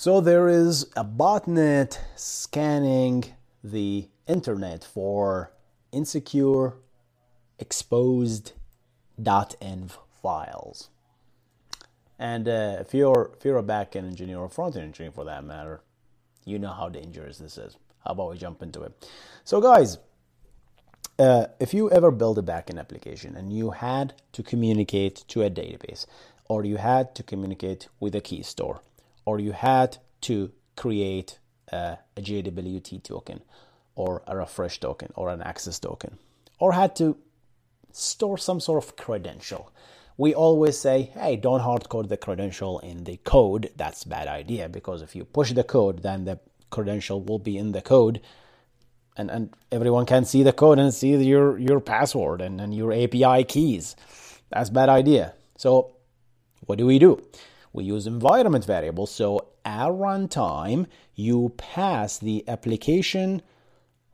So there is a botnet scanning the internet for insecure, exposed .env files. And if you're a backend engineer or front-end engineer for that matter, you know how dangerous this is. How about we jump into it? So guys, if you ever build a backend application and you had to communicate to a database, or you had to communicate with a key store, or you had to create a JWT token, or a refresh token, or an access token, or had to store some sort of credential. We always say, hey, don't hard code the credential in the code. That's a bad idea, because if you push the code, then the credential will be in the code, and everyone can see the code and see your password and your API keys. That's a bad idea. So what do? We use environment variables, so at runtime, you pass the application,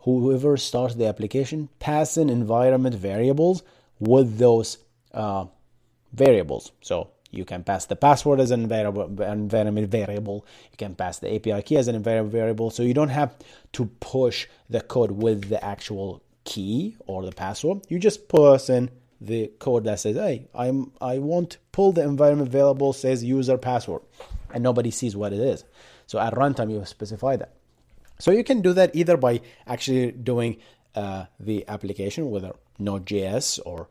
whoever starts the application, pass in environment variables with those variables. So you can pass the password as an environment variable, you can pass the API key as an environment variable, so you don't have to push the code with the actual key or the password. You just pass in the code that says, hey, I won't pull the environment variable says user password, and nobody sees what it is. So at runtime, you specify that. So you can do that either by actually doing the application, whether Node.js or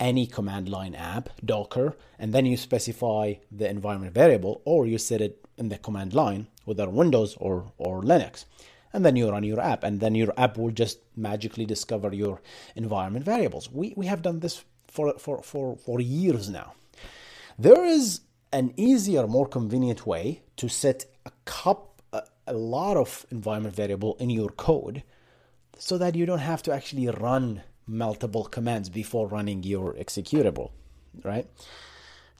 any command line app, Docker, and then you specify the environment variable, or you set it in the command line, whether Windows or Linux. And then you run your app, and then your app will just magically discover your environment variables. We have done this for years now. There is an easier, more convenient way to set a lot of environment variable in your code so that you don't have to actually run multiple commands before running your executable, right?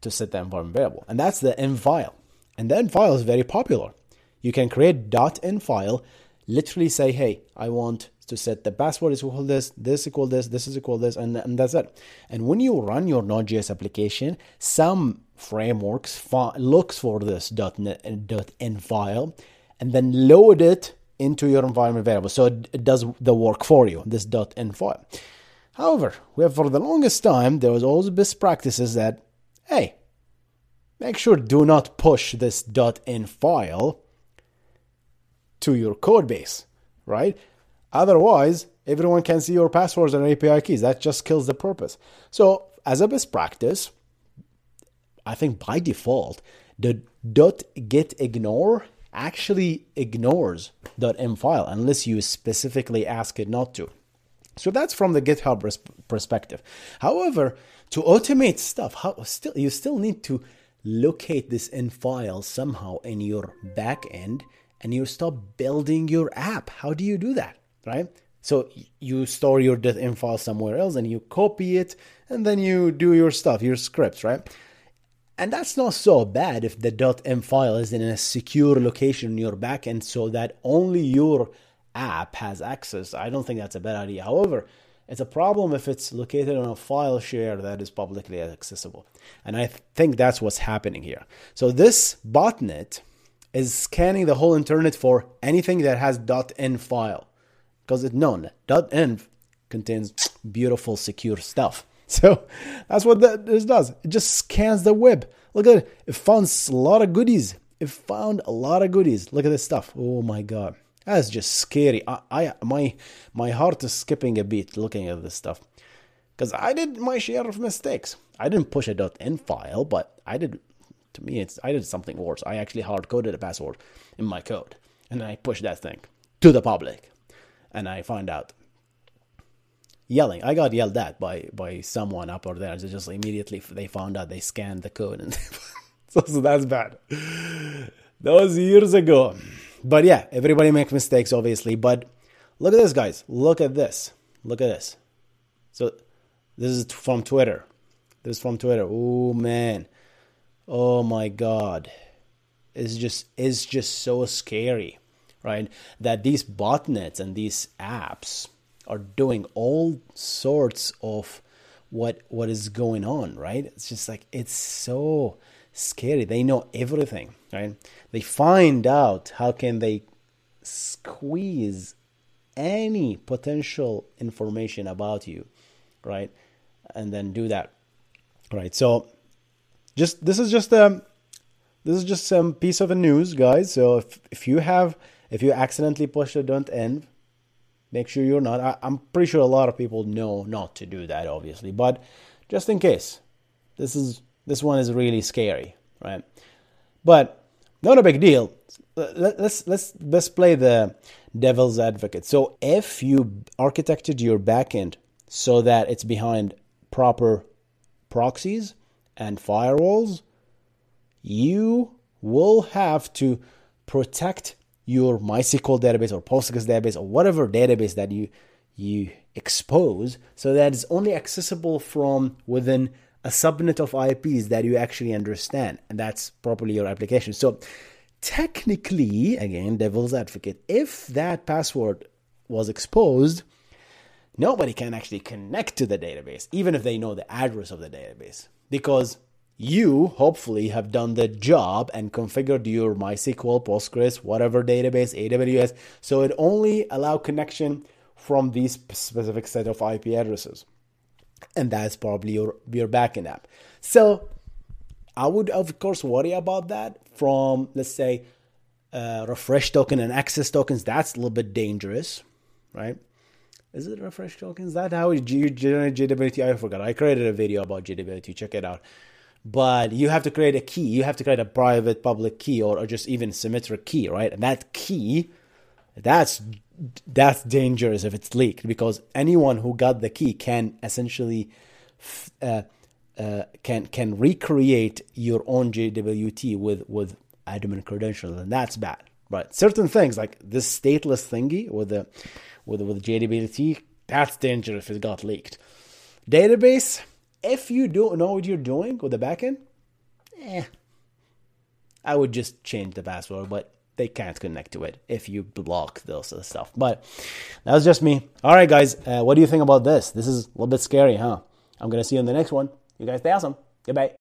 To set the environment variable. And that's the env file. And the env file is very popular. You can create .env file, literally say, hey, I want to set the password is equal this equal this is equal this, and that's it. And when you run your Node.js application, some frameworks looks for this .env file and then load it into your environment variable. So it does the work for you, this .env file. However, for the longest time, there was always best practices that, hey, make sure do not push this .env file to your code base, right? Otherwise, everyone can see your passwords and API keys. That just kills the purpose. So as a best practice, I think by default, the .getignore actually ignores .env file unless you specifically ask it not to. So that's from the GitHub perspective. However, to automate stuff, you still need to locate this env file somehow in your backend, and you stop building your app. How do you do that, right? So you store your .env file somewhere else, and you copy it, and then you do your stuff, your scripts, right? And that's not so bad if the .env file is in a secure location in your backend so that only your app has access. I don't think that's a bad idea. However, it's a problem if it's located on a file share that is publicly accessible. And I think that's what's happening here. So this botnet is scanning the whole internet for anything that has .env file, because it's known that .env contains beautiful, secure stuff. So that's what this does. It just scans the web. Look at it. It found a lot of goodies. Look at this stuff. Oh my God. That's just scary. My heart is skipping a beat looking at this stuff. Because I did my share of mistakes. I didn't push a .n file, but I did something worse. I actually hard-coded a password in my code. And I pushed that thing to the public. And I found out. Yelling. I got yelled at by someone up or there. They just immediately, they found out, they scanned the code. And so that's bad. That was years ago. But yeah, everybody makes mistakes, obviously. But look at this, guys. Look at this. So this is from Twitter. Oh, man. Oh, my God. It's just so scary, right? That these botnets and these apps are doing all sorts of what is going on, right? It's just like, it's so scary. They know everything, right? They find out how can they squeeze any potential information about you, right? And then do that, right? So this is just some piece of a news, guys. So if you accidentally push the .env, make sure you're not. I'm pretty sure a lot of people know not to do that, obviously, but just in case, this one is really scary, right? But not a big deal. Let's play the devil's advocate. So if you architected your backend so that it's behind proper proxies and firewalls, you will have to protect your MySQL database or Postgres database or whatever database that you expose, so that it's only accessible from within a subnet of IPs that you actually understand, and that's properly your application. So technically, again, devil's advocate, if that password was exposed, nobody can actually connect to the database, even if they know the address of the database, because you hopefully have done the job and configured your MySQL, Postgres, whatever database, AWS, so it only allows connection from these specific set of IP addresses. And that's probably your backend app. So I would, of course, worry about that from, let's say, refresh token and access tokens. That's a little bit dangerous, right? Is it refresh tokens? That how you generate JWT? I forgot. I created a video about JWT. Check it out. But you have to create a key. You have to create a private public key or just even symmetric key, right? And that key, that's dangerous if it's leaked, because anyone who got the key can essentially can recreate your own JWT with admin credentials, and that's bad, right? Certain things like this stateless thingy with JWT, that's dangerous if it got leaked. Database. If you don't know what you're doing with the backend, I would just change the password, but they can't connect to it if you block those sort of stuff. But that was just me. All right, guys, what do you think about this? This is a little bit scary, huh? I'm going to see you in the next one. You guys stay awesome. Goodbye.